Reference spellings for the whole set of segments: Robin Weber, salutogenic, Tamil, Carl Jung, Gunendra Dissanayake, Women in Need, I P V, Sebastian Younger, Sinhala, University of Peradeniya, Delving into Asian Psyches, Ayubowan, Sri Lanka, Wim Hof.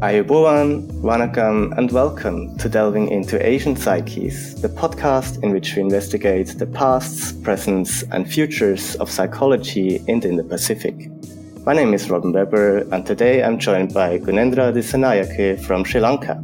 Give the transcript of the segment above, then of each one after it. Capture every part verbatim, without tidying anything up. Ayubowan, Wanakam, and welcome to Delving into Asian Psyches, the podcast in which we investigate the pasts, presents, and futures of psychology in the Indo-Pacific. My name is Robin Weber, and today I'm joined by Gunendra Dissanayake from Sri Lanka.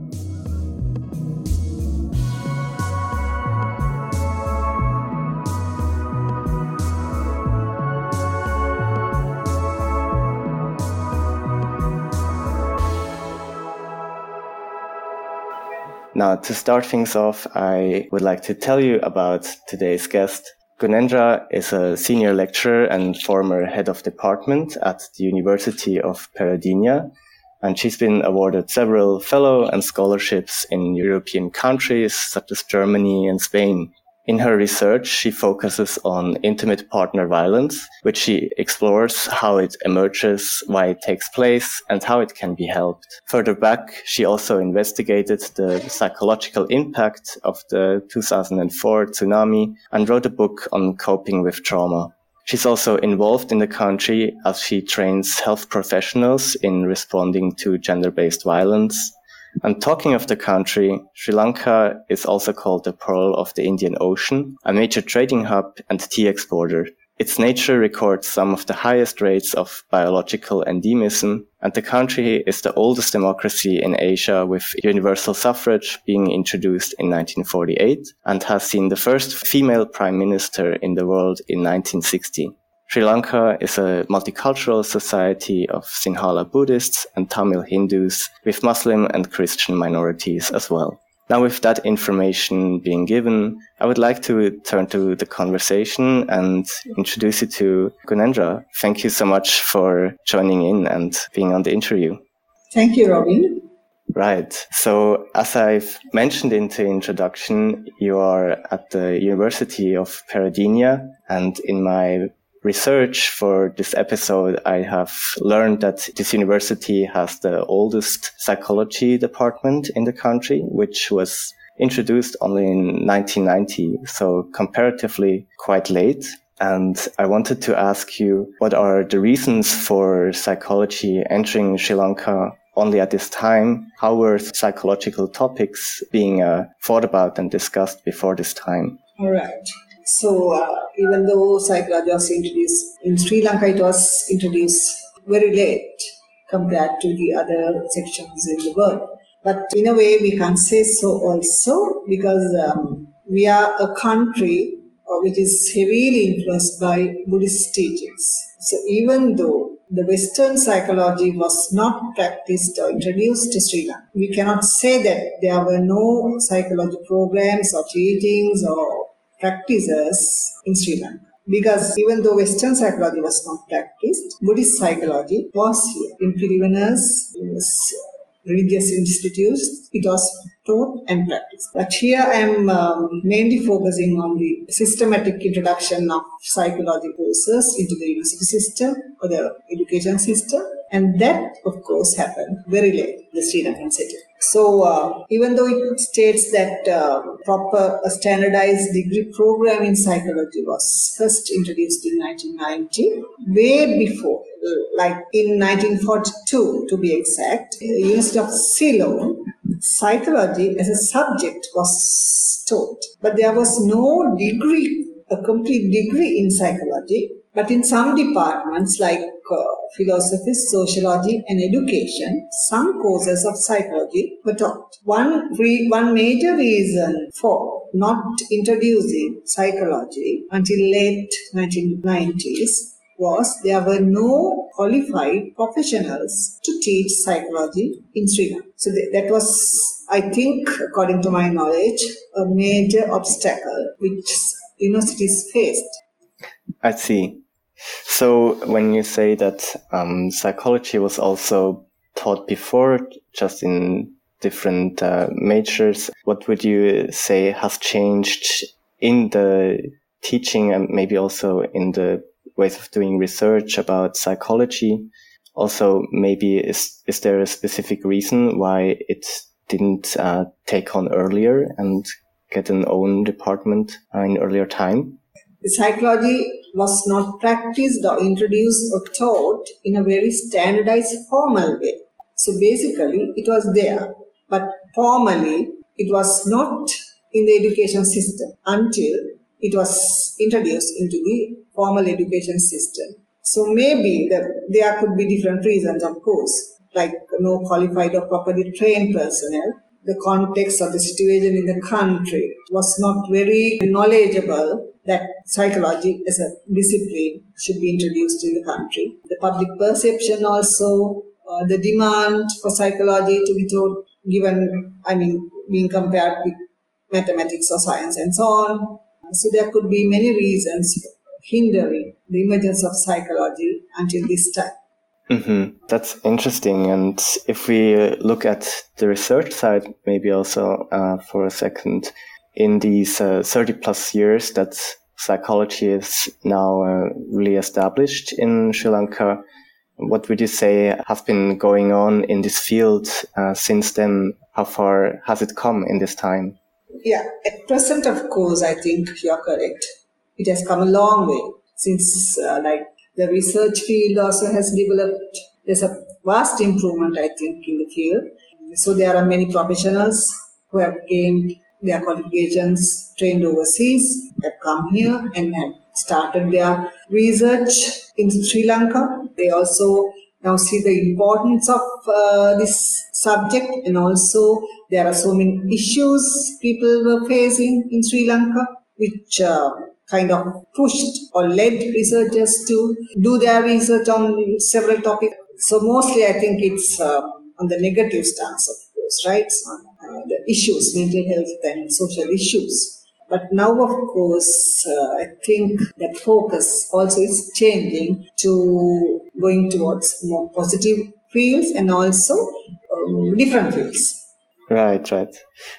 Now, to start things off, I would like to tell you about today's guest. Gunendra is a senior lecturer and former head of department at the University of Peradeniya, and she's been awarded several fellow and scholarships in European countries such as Germany and Spain. In her research, she focuses on intimate partner violence, which she explores how it emerges, why it takes place, and how it can be helped. Further back, she also investigated the psychological impact of the two thousand four tsunami and wrote a book on coping with trauma. She's also involved in the country as she trains health professionals in responding to gender-based violence. And talking of the country, Sri Lanka is also called the Pearl of the Indian Ocean, a major trading hub and tea exporter. Its nature records some of the highest rates of biological endemism, and the country is the oldest democracy in Asia, with universal suffrage being introduced in nineteen forty-eight, and has seen the first female prime minister in the world in nineteen sixty. Sri Lanka is a multicultural society of Sinhala Buddhists and Tamil Hindus, with Muslim and Christian minorities as well. Now, with that information being given, I would like to turn to the conversation and introduce you to Gunendra. Thank you so much for joining in and being on the interview. Thank you, Robin. Right. So, as I've mentioned in the introduction, you are at the University of Peradeniya, and in my research for this episode, I have learned that this university has the oldest psychology department in the country, which was introduced only in nineteen ninety, so comparatively quite late. And I wanted to ask you, what are the reasons for psychology entering Sri Lanka only at this time? How were psychological topics being uh, thought about and discussed before this time? All right. So uh, even though psychology was introduced in Sri Lanka, it was introduced very late compared to the other sections in the world. But in a way, we can't say so also, because um, we are a country which is heavily influenced by Buddhist teachings. So even though the Western psychology was not practiced or introduced to Sri Lanka, we cannot say that there were no psychology programs or teachings or practices in Sri Lanka, because even though Western psychology was not practiced, Buddhist psychology was here in pilgrimages, in religious institutes. It was taught and practiced. But here I am um, mainly focusing on the systematic introduction of psychology courses into the university system or the education system, and that, of course, happened very late, the Sri Lankan setting. So, uh, even though it states that uh, proper uh, standardized degree program in psychology was first introduced in nineteen ninety, way before, like in nineteen forty-two to be exact, the University of Ceylon, psychology as a subject was taught. But there was no degree, a complete degree in psychology. But in some departments like uh, philosophy, sociology and education, some courses of psychology were taught. One, re- one major reason for not introducing psychology until late nineteen nineties was there were no qualified professionals to teach psychology in Sri Lanka. So that was, I think, according to my knowledge, a major obstacle which universities faced. I see. So when you say that um, psychology was also taught before, just in different uh, majors, what would you say has changed in the teaching and maybe also in the ways of doing research about psychology? Also, maybe is is there a specific reason why it didn't uh, take on earlier and get an own department uh, in earlier time? Psychology was not practiced or introduced or taught in a very standardized formal way. So basically, it was there, but formally, it was not in the education system until it was introduced into the formal education system. So maybe the, there could be different reasons, of course, like no qualified or properly trained personnel. The context of the situation in the country was not very knowledgeable that psychology as a discipline should be introduced in the country. The public perception also, uh, the demand for psychology to be taught, given, I mean, being compared with mathematics or science and so on. So there could be many reasons hindering the emergence of psychology until this time. Mm-hmm. That's interesting. And if we look at the research side, maybe also uh, for a second, in these uh, thirty plus years that psychology is now uh, really established in Sri Lanka, what would you say has been going on in this field uh, since then? How far has it come in this time? Yeah, at present, of course, I think you're correct. It has come a long way since uh, like the research field also has developed. There's a vast improvement, I think, in the field. So there are many professionals who have gained their qualifications, trained overseas, have come here and have started their research in Sri Lanka. They also now see the importance of uh, this subject, and also there are so many issues people were facing in Sri Lanka, which uh, kind of pushed or led researchers to do their research on several topics. So mostly I think it's uh, on the negative stance, of course, right? So, uh, the issues, mental health and social issues. But now, of course, uh, I think that focus also is changing to going towards more positive fields and also um, different fields. Right, right.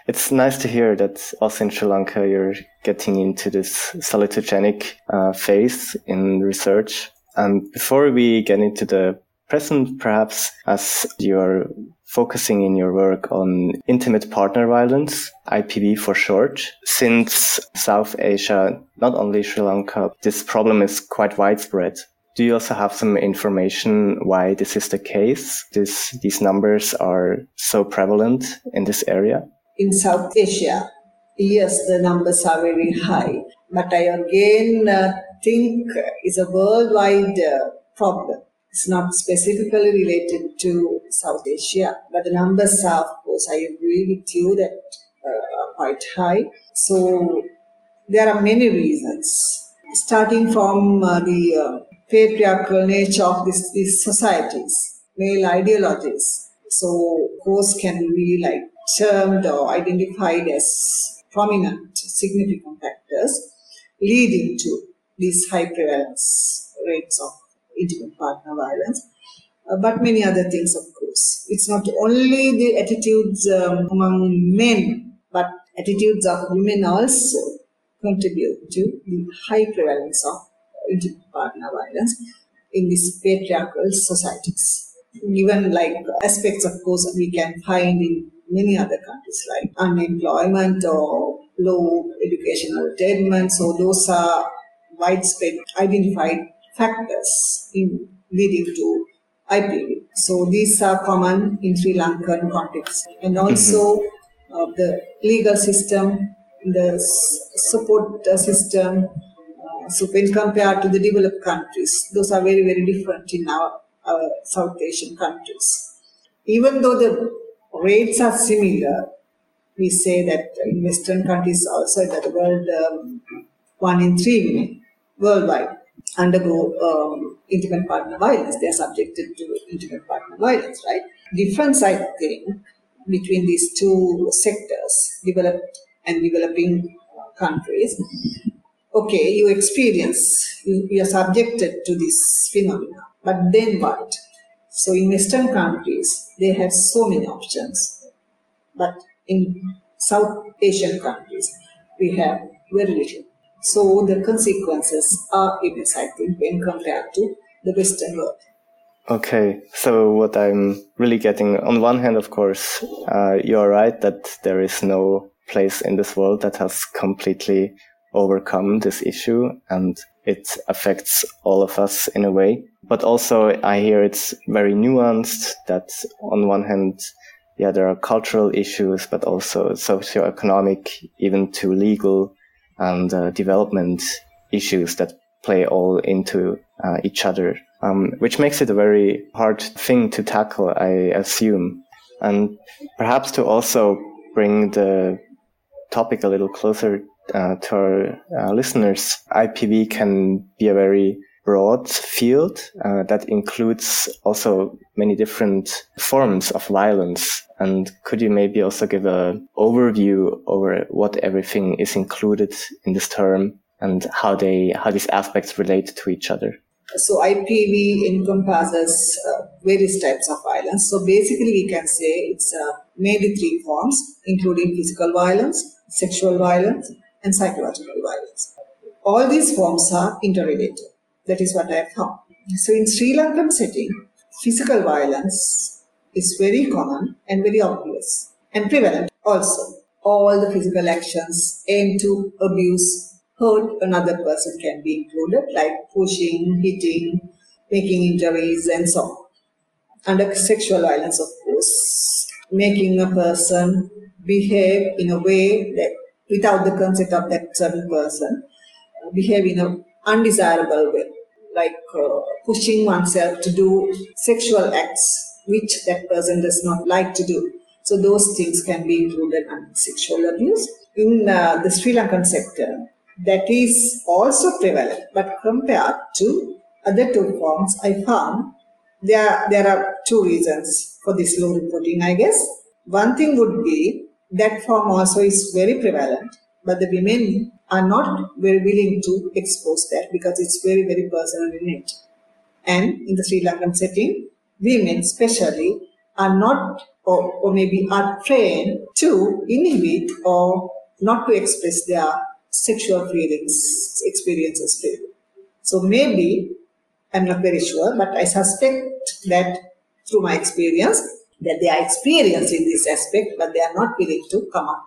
It's nice to hear that also in Sri Lanka you're getting into this salutogenic uh, phase in research. And before we get into the present, perhaps, as you're focusing in your work on intimate partner violence, I P V for short. Since South Asia, not only Sri Lanka, this problem is quite widespread. Do you also have some information why this is the case? This, these numbers are so prevalent in this area? In South Asia, yes, the numbers are very high. But I again uh, think it's a worldwide uh, problem. It's not specifically related to South Asia, but the numbers are, of course, I agree with you, that uh, are quite high. So there are many reasons, starting from uh, the uh, patriarchal nature of this, these societies, male ideologies. So those can be like termed or identified as prominent, significant factors leading to these high prevalence rates of intimate partner violence, uh, but many other things, of course. It's not only the attitudes um, among men, but attitudes of women also contribute to the high prevalence of intimate partner violence in these patriarchal societies. Even like aspects, of course, we can find in many other countries like unemployment or low educational attainment. So those are widespread identified factors in leading to I P V. So these are common in Sri Lankan context. And also mm-hmm. uh, the legal system, the s- support uh, system. Uh, so when compared to the developed countries, those are very, very different in our, our South Asian countries. Even though the rates are similar, we say that in Western countries also that the world, um, one in three women worldwide undergo um, intimate partner violence. They are subjected to intimate partner violence, right? Difference, I think, between these two sectors, developed and developing countries. Okay, you experience, you, you are subjected to this phenomena, but then what? So in Western countries, they have so many options, but in South Asian countries, we have very little. So the consequences are immense, I think, when compared to the Western world. Okay, so what I'm really getting, on one hand, of course, uh, you're right that there is no place in this world that has completely overcome this issue, and it affects all of us in a way. But also I hear it's very nuanced, that on one hand, yeah, there are cultural issues, but also socioeconomic, even to legal and uh, development issues that play all into uh, each other, um, which makes it a very hard thing to tackle, I assume. And perhaps to also bring the topic a little closer uh, to our uh, listeners, I P V can be a very broad field uh, that includes also many different forms of violence. And could you maybe also give an overview over what everything is included in this term and how they how these aspects relate to each other? So I P V encompasses uh, various types of violence. So basically we can say it's uh, mainly three forms, including physical violence, sexual violence, and psychological violence. All these forms are interrelated. That is what I have found. So in Sri Lankan setting, physical violence is very common and very obvious and prevalent also. All the physical actions aimed to abuse, hurt another person can be included, like pushing, hitting, making injuries, and so on. Under sexual violence, of course, making a person behave in a way that, without the consent of that certain person, behave in an undesirable way, like uh, pushing oneself to do sexual acts which that person does not like to do. So those things can be included under sexual abuse. In uh, the Sri Lankan sector, that is also prevalent, but compared to other two forms, I found there, there are two reasons for this low reporting, I guess. One thing would be that form also is very prevalent, but the women are not very willing to expose that because it's very, very personal in nature. And in the Sri Lankan setting, women especially are not or, or maybe are trained to inhibit or not to express their sexual feelings, experiences. So maybe, I'm not very sure, but I suspect that through my experience, that they are experienced in this aspect, but they are not willing to come up.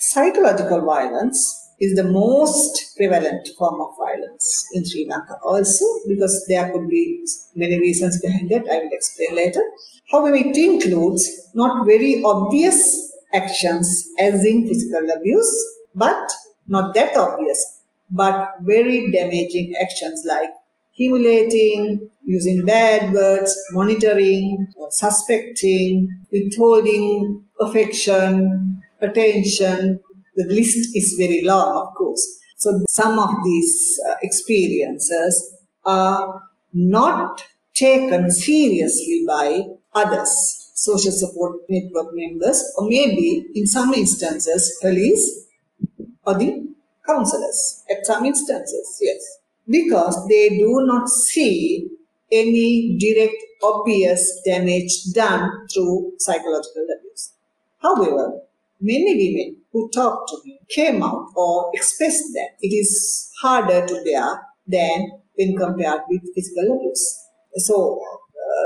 Psychological violence is the most prevalent form of violence in Sri Lanka also, because there could be many reasons behind that, I will explain later. However, it includes not very obvious actions as in physical abuse, but not that obvious, but very damaging actions like humiliating, using bad words, monitoring, suspecting, withholding affection, attention. The list is very long, of course. So some of these experiences are not taken seriously by others, social support network members, or maybe in some instances, police or the counselors, at some instances, yes. Because they do not see any direct, obvious damage done through psychological abuse. However, many women who talked to me came out or expressed that it is harder to bear than when compared with physical abuse. So,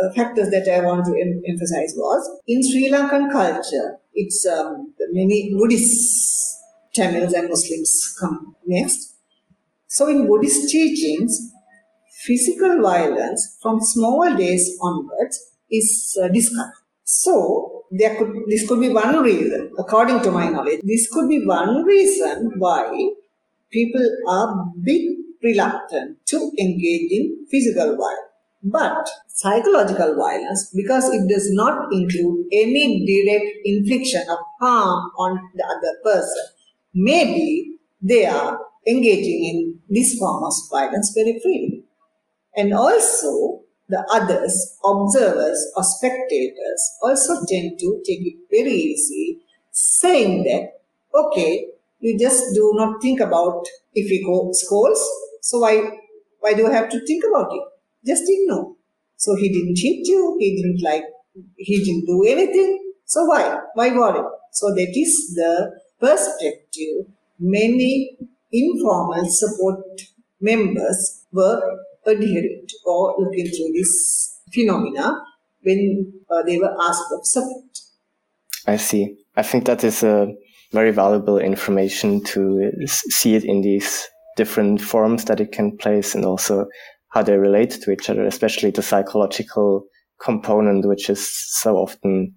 uh, factors that I want to em- emphasize was, in Sri Lankan culture, it's um, many Buddhists, Tamils and Muslims come next. So in Buddhist teachings, physical violence from small days onwards is uh, discovered. So there could this could be one reason, according to my knowledge, this could be one reason why people are a bit reluctant to engage in physical violence. But psychological violence, because it does not include any direct infliction of harm on the other person, maybe they are engaging in this form of violence very freely. And also, the others, observers or spectators, also tend to take it very easy, saying that, okay, you just do not think about if we go scolds, so why, why do you have to think about it? Just ignore. So he didn't hit you, he didn't like, he didn't do anything, so why? Why worry? So that is the perspective many informal support members were adhering to or looking through this phenomena when uh, they were asked for support. I see. I think that is a very valuable information to see it in these different forms that it can place, and also how they relate to each other, especially the psychological component, which is so often,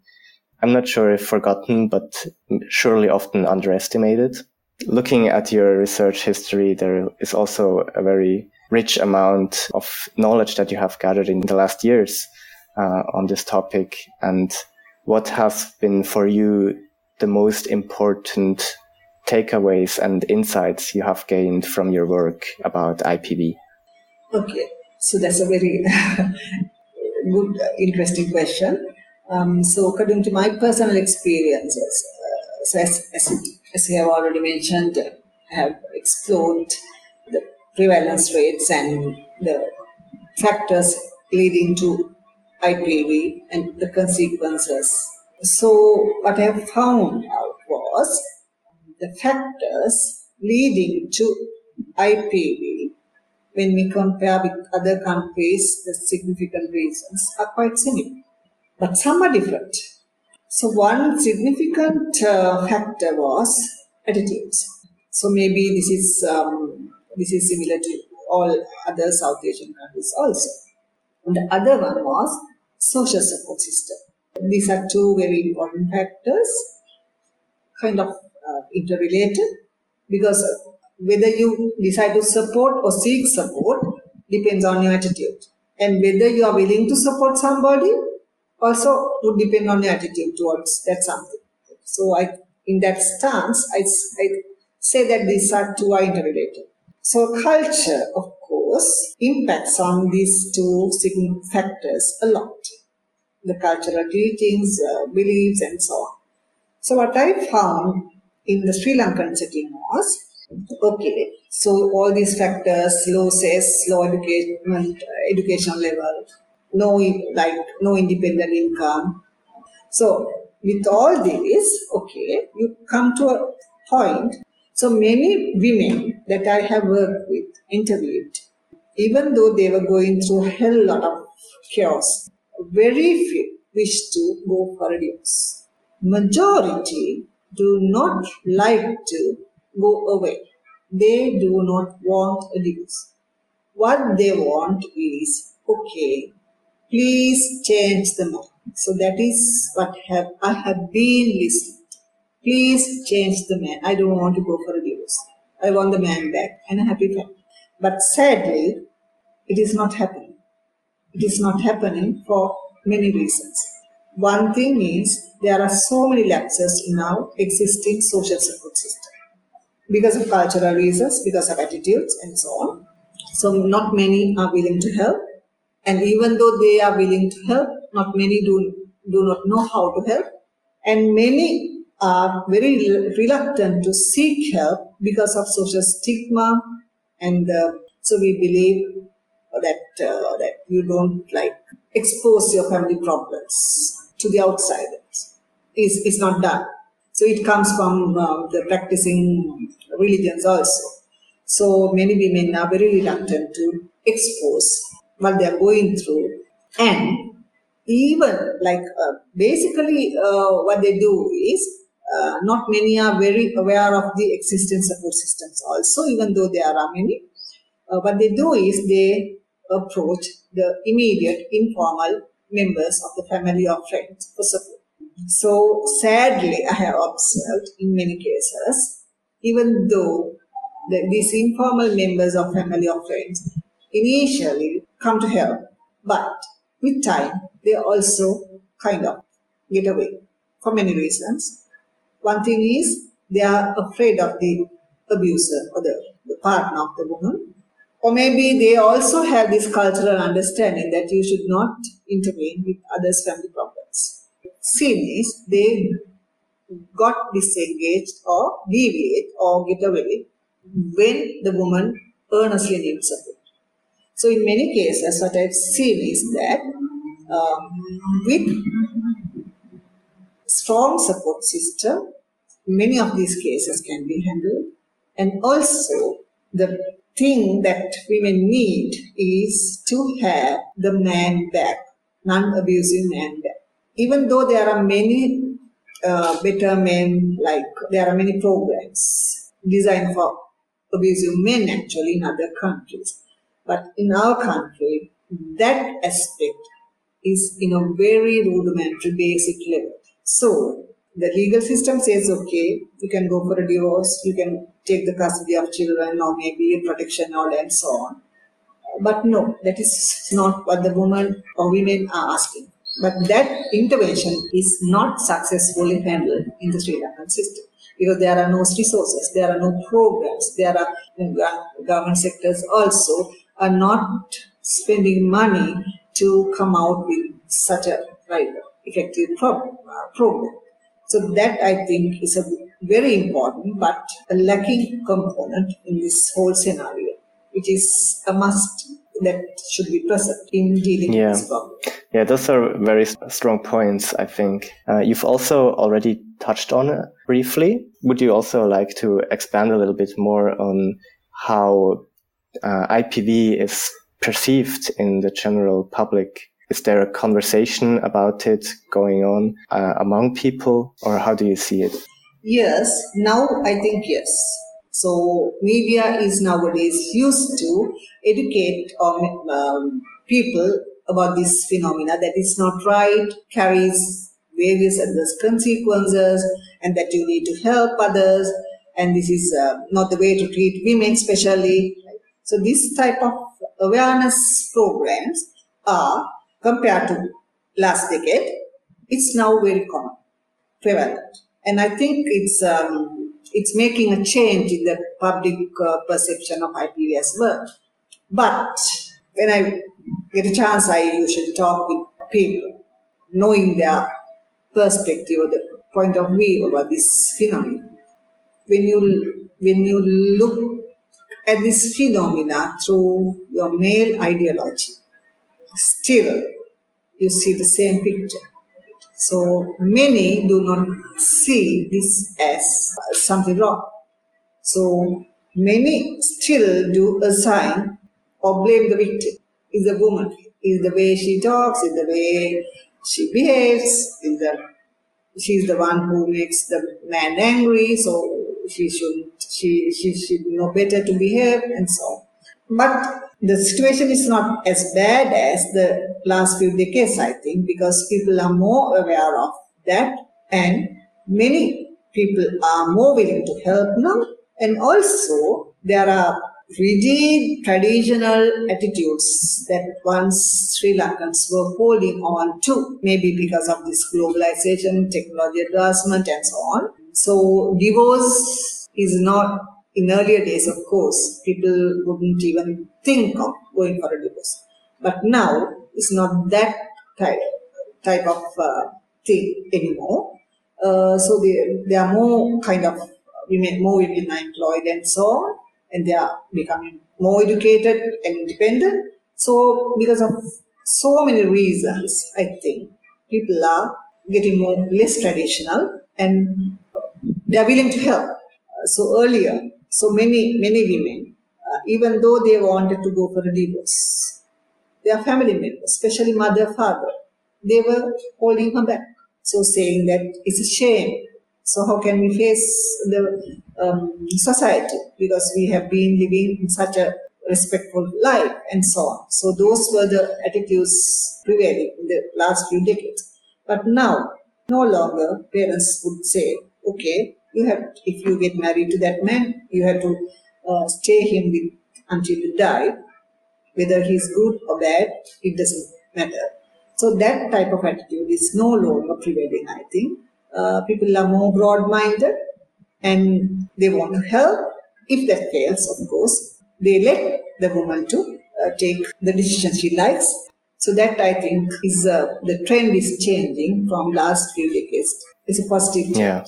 I'm not sure if forgotten, but surely often underestimated. Looking at your research history, there is also a very rich amount of knowledge that you have gathered in the last years uh, on this topic. And what has been for you the most important takeaways and insights you have gained from your work about I P V? Okay, so that's a very good, interesting question. Um, so according to my personal experiences, uh, so as, as, as I have already mentioned, I have explored the prevalence rates and the factors leading to I P V and the consequences. So what I have found out was the factors leading to I P V, when we compare with other countries, the significant reasons are quite similar, but some are different. So one significant uh, factor was attitudes. So maybe this is um, this is similar to all other South Asian countries also. And the other one was social support system. These are two very important factors, kind of uh, interrelated, because whether you decide to support or seek support depends on your attitude. And whether you are willing to support somebody also would depend on your attitude towards that something. So I, in that stance, I, I say that these are two are interrelated. So culture, of course, impacts on these two significant factors a lot. The cultural teachings, uh, beliefs, and so on. So what I found in the Sri Lankan setting was, okay, so all these factors, low cess, low education, education level, no like no independent income. So with all these, okay, you come to a point. So many women that I have worked with, interviewed, even though they were going through a hell lot of chaos, very few wish to go for a divorce. Majority do not like to go away. They do not want a divorce. What they want is, okay, please change the mind. So that is what have I have been listening to. Please change the man. I don't want to go for a divorce. I want the man back and a happy family. But sadly, it is not happening. It is not happening for many reasons. One thing is there are so many lapses in our existing social support system because of cultural reasons, because of attitudes and so on. So not many are willing to help, and even though they are willing to help, not many do, do not know how to help, and many are very reluctant to seek help because of social stigma, and uh, so we believe that uh, that you don't like expose your family problems to the outsiders. It's, it's not done. So it comes from uh, the practicing religions also. So many women are very reluctant to expose what they are going through. And even like uh, basically uh, what they do is uh, not many are very aware of the existing support systems also, even though there are many. Uh, what they do is they approach the immediate informal members of the family or friends for support. So sadly, I have observed in many cases, even though the, these informal members of family or friends initially come to help, but with time, they also kind of get away for many reasons. One thing is they are afraid of the abuser or the, the partner of the woman. Or maybe they also have this cultural understanding that you should not intervene with others' family problems. Seeing is they got disengaged or deviate or get away when the woman earnestly needs support. So in many cases, what I've seen is that uh, with strong support system, many of these cases can be handled, and also the thing that women need is to have the man back, non-abusive man back. Even though there are many uh, better men, like there are many programs designed for abusive men actually in other countries. But in our country, that aspect is in a very rudimentary, basic level. So the legal system says, okay, you can go for a divorce, you can take the custody of children or maybe protection order and so on. But no, that is not what the woman or women are asking. But that intervention is not successfully handled in the Sri Lankan system because there are no resources, there are no programs, there are government sectors also are not spending money to come out with such a right, effective pro program. So that I think is a very important but a lacking component in this whole scenario, which is a must that should be present in dealing yeah. with this problem. Yeah, those are very strong points, I think. Uh, you've also already touched on it briefly. Would you also like to expand a little bit more on how uh, I P V is perceived in the general public? Is there a conversation about it going on uh, among people, or how do you see it? Yes, now I think yes. So media is nowadays used to educate um, people about this phenomena that it's not right, carries various adverse consequences, and that you need to help others, and this is uh, not the way to treat women especially. So this type of awareness programs are, compared to last decade, it's now very common, prevalent. And I think it's um, it's making a change in the public uh, perception of I P V as well. But when I get a chance, I usually talk with people, knowing their perspective or the point of view about this phenomenon. When you, when you look at this phenomena through your male ideology, still you see the same picture. So many do not see this as something wrong. So many still do assign or blame the victim. Is the woman, is the way she talks, is the way she behaves, is the she's the one who makes the man angry, so she should she she should know better to behave and so on. But the situation is not as bad as the last few decades, I think, because people are more aware of that and many people are more willing to help now. And also there are rigid traditional attitudes that once Sri Lankans were holding on to, maybe because of this globalization, technology advancement and so on. So divorce is not, in earlier days of course, people wouldn't even think of going for a divorce. But now it's not that type, type of uh, thing anymore. Uh, so they, they are more kind of, women, more women are employed and so on. And they are becoming more educated and independent. So because of so many reasons, I think people are getting more less traditional and they are willing to help. So earlier, so many, many women, uh, even though they wanted to go for a divorce, their family members, especially mother, father, they were holding her back. So saying that it's a shame. So how can we face the um, society? Because we have been living in such a respectful life and so on. So those were the attitudes prevailing in the last few decades. But now, no longer parents would say, okay, you have, if you get married to that man, you have to uh, stay him with until you die. Whether he's good or bad, it doesn't matter. So that type of attitude is no longer prevailing, I think. Uh, people are more broad-minded and they want to help. If that fails, of course, they let the woman to uh, take the decision she likes. So that, I think, is uh, the trend is changing from last few decades. It's a positive change. Yeah.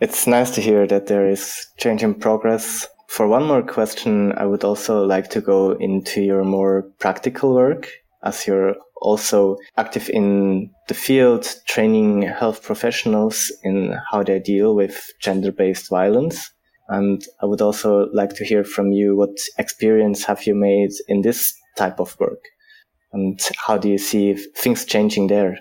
It's nice to hear that there is change in progress. For one more question, I would also like to go into your more practical work, as you're also active in the field, training health professionals in how they deal with gender-based violence. And I would also like to hear from you, what experience have you made in this type of work? And how do you see things changing there?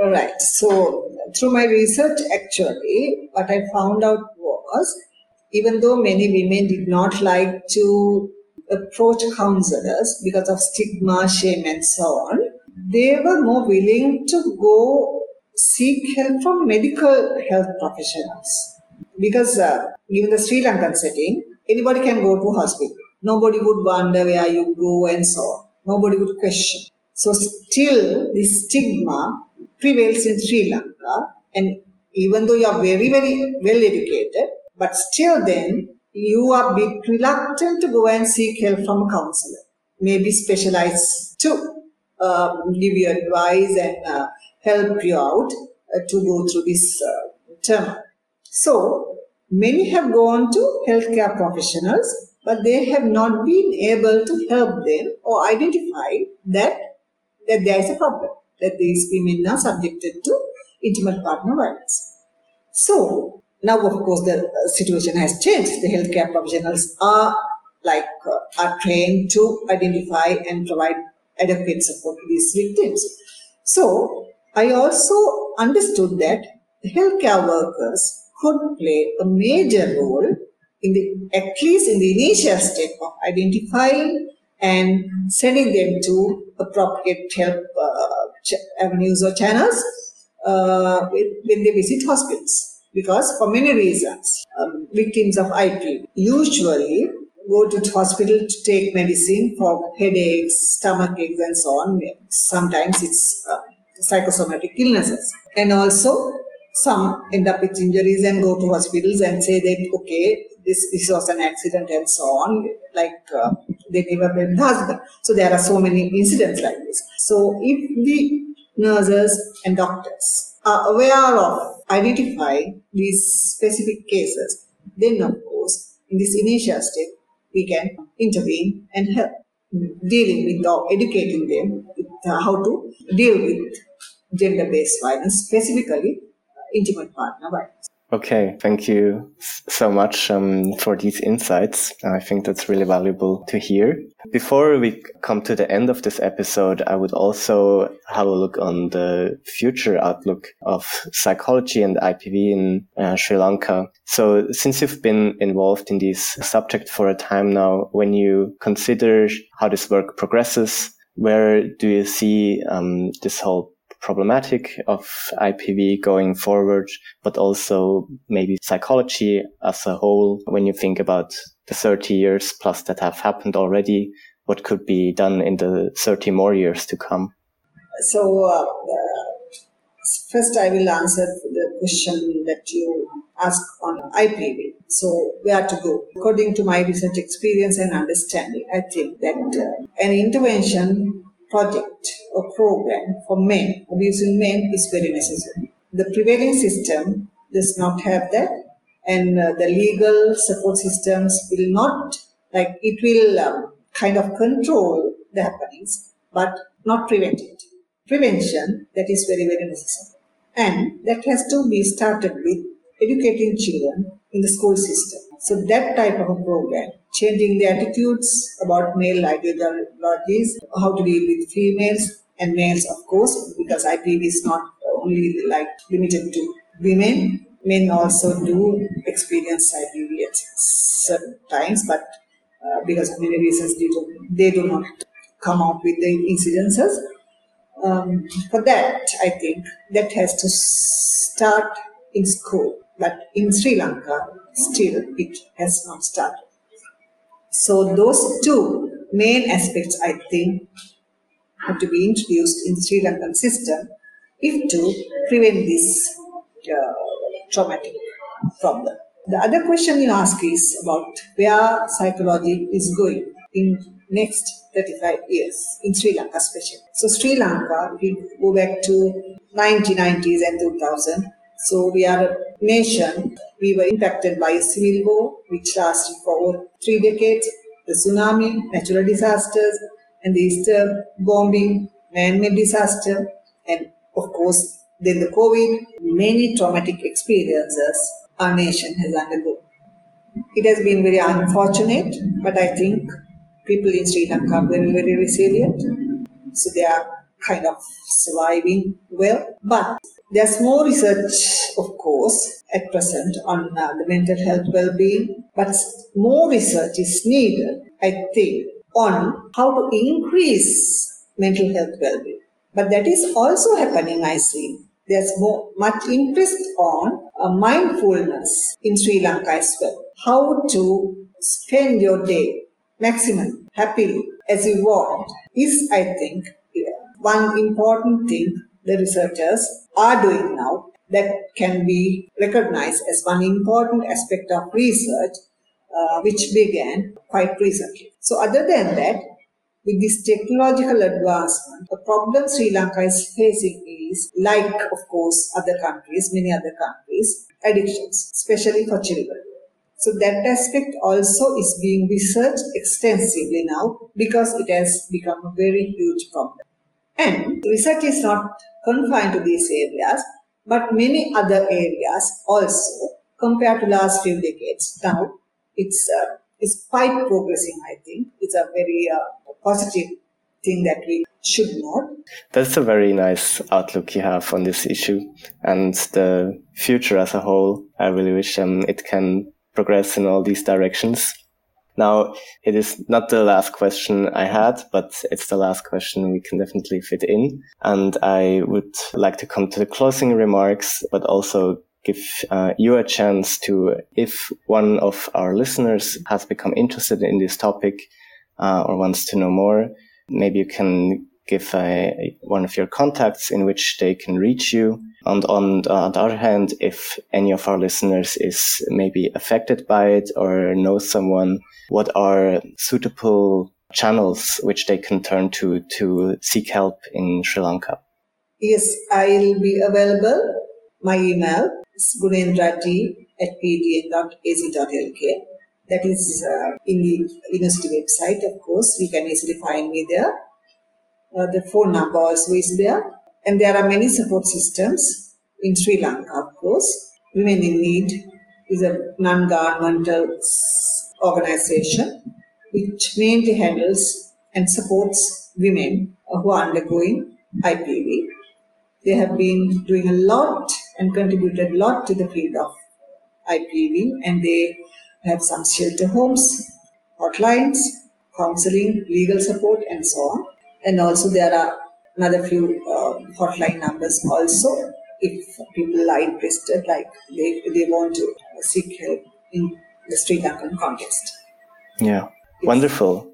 All right. So through my research, actually, what I found out was, even though many women did not like to approach counselors because of stigma, shame, and so on, they were more willing to go seek help from medical health professionals. Because uh, even the Sri Lankan setting, anybody can go to hospital. Nobody would wonder where you go and so on. Nobody would question. So still this stigma prevails in Sri Lanka. And even though you are very, very well educated, but still then you are a bit reluctant to go and seek help from a counselor. Maybe specialized too. Um, give you advice and uh, help you out uh, to go through this uh, term. So many have gone to healthcare professionals, but they have not been able to help them or identify that, that there is a problem, that these women are subjected to intimate partner violence. So now, of course, the uh, situation has changed. The healthcare professionals are like uh, are trained to identify and provide adequate support to these victims. So I also understood that the healthcare workers could play a major role in the, at least in the initial step of identifying and sending them to appropriate help uh, ch- avenues or channels uh, when they visit hospitals. Because for many reasons, um, victims of I P V usually go to hospital to take medicine for headaches, stomach aches, and so on. Sometimes it's uh, psychosomatic illnesses. And also, some end up with injuries and go to hospitals and say that, okay, this, this was an accident and so on, like uh, they never met the husband. So there are so many incidents like this. So if the nurses and doctors are aware of identifying these specific cases, then of course, in this initial step, we can intervene and help dealing with or educating them with how to deal with gender-based violence, specifically intimate partner violence. Okay, thank you so much um, for these insights. I think that's really valuable to hear. Before we come to the end of this episode, I would also have a look on the future outlook of psychology and I P V in uh, Sri Lanka. So since you've been involved in this subject for a time now, when you consider how this work progresses, where do you see um, this whole problematic of I P V going forward, but also maybe psychology as a whole? When you think about the thirty years plus that have happened already, what could be done in the thirty more years to come? So uh, first I will answer the question that you asked on I P V. So where to go? According to my research experience and understanding, I think that uh, an intervention project or program for men, abusing men, is very necessary. The prevailing system does not have that, and uh, the legal support systems will not, like, it will um, kind of control the happenings, but not prevent it. Prevention, that is very, very necessary. And that has to be started with educating children in the school system. So that type of a program, changing the attitudes about male ideologies, how to deal with females and males, of course, because I P V is not only like limited to women. Men also do experience I P V at certain times, but uh, because of many reasons, they do, they do not come up with the incidences. Um, for that, I think that has to start in school. But in Sri Lanka, still, it has not started. So those two main aspects, I think, have to be introduced in the Sri Lankan system if to prevent this uh, traumatic problem. The other question you ask is about where psychology is going in next thirty-five years, in Sri Lanka especially. So Sri Lanka, if you go back to nineteen nineties and two thousand, so we are a nation, we were impacted by a civil war which lasted for over three decades, the tsunami, natural disasters, and the Easter bombing, man-made disaster, and of course then the COVID. Many traumatic experiences our nation has undergone. It has been very unfortunate, but I think people in Sri Lanka are very, very resilient. So they are kind of surviving well. But there's more research, of course, at present on uh, the mental health well-being, but more research is needed, I think, on how to increase mental health well-being. But that is also happening, I see. There's more, much interest on uh, mindfulness in Sri Lanka as well. How to spend your day maximum, happily, as you want, is, I think, yeah, one important thing the researchers are doing now that can be recognized as one important aspect of research, uh, which began quite recently. So other than that, with this technological advancement, the problem Sri Lanka is facing is, like, of course, other countries, many other countries, addictions, especially for children. So that aspect also is being researched extensively now because it has become a very huge problem. And research is not confined to these areas, but many other areas also, compared to last few decades. Now, it's, uh, it's quite progressing, I think. It's a very uh, positive thing that we should note. That's a very nice outlook you have on this issue and the future as a whole. I really wish um, it can progress in all these directions. Now, it is not the last question I had, but it's the last question we can definitely fit in. And I would like to come to the closing remarks, but also give uh, you a chance to, if one of our listeners has become interested in this topic uh, or wants to know more, maybe you can give a, a, one of your contacts in which they can reach you. And on the other hand, if any of our listeners is maybe affected by it or knows someone, what are suitable channels which they can turn to to seek help in Sri Lanka? Yes, I'll be available. My email is gunendra d at p d n dot a c dot l k. That is uh, in the university website, of course. You can easily find me there. Uh, the phone number also is there. And there are many support systems in Sri Lanka, of course. Women in Need is a non-governmental organization which mainly handles and supports women who are undergoing I P V. They have been doing a lot and contributed a lot to the field of I P V, and they have some shelter homes, hotlines, counseling, legal support, and so on. And also there are another few uh, hotline numbers also, if people are interested, like they they want to seek help in the Sri Lankan context. Yeah, yes. Wonderful.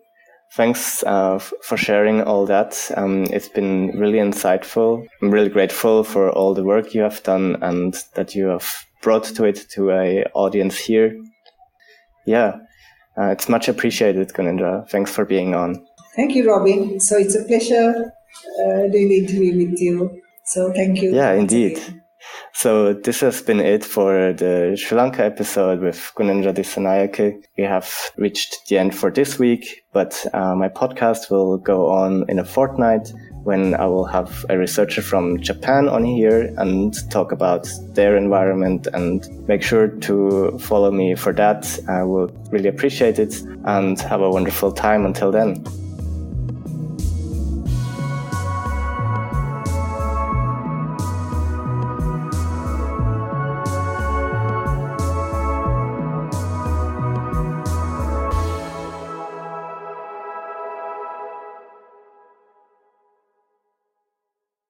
Thanks uh, for sharing all that. Um, it's been really insightful. I'm really grateful for all the work you have done and that you have brought to it to an audience here. Yeah, uh, it's much appreciated, Gunendra. Thanks for being on. Thank you, Robin. So it's a pleasure uh, doing the interview with you. So thank you. Yeah, indeed. Again. So this has been it for the Sri Lanka episode with Gunendra Dissanayake. We have reached the end for this week, but uh, my podcast will go on in a fortnight when I will have a researcher from Japan on here and talk about their environment, and make sure to follow me for that. I will really appreciate it, and have a wonderful time until then.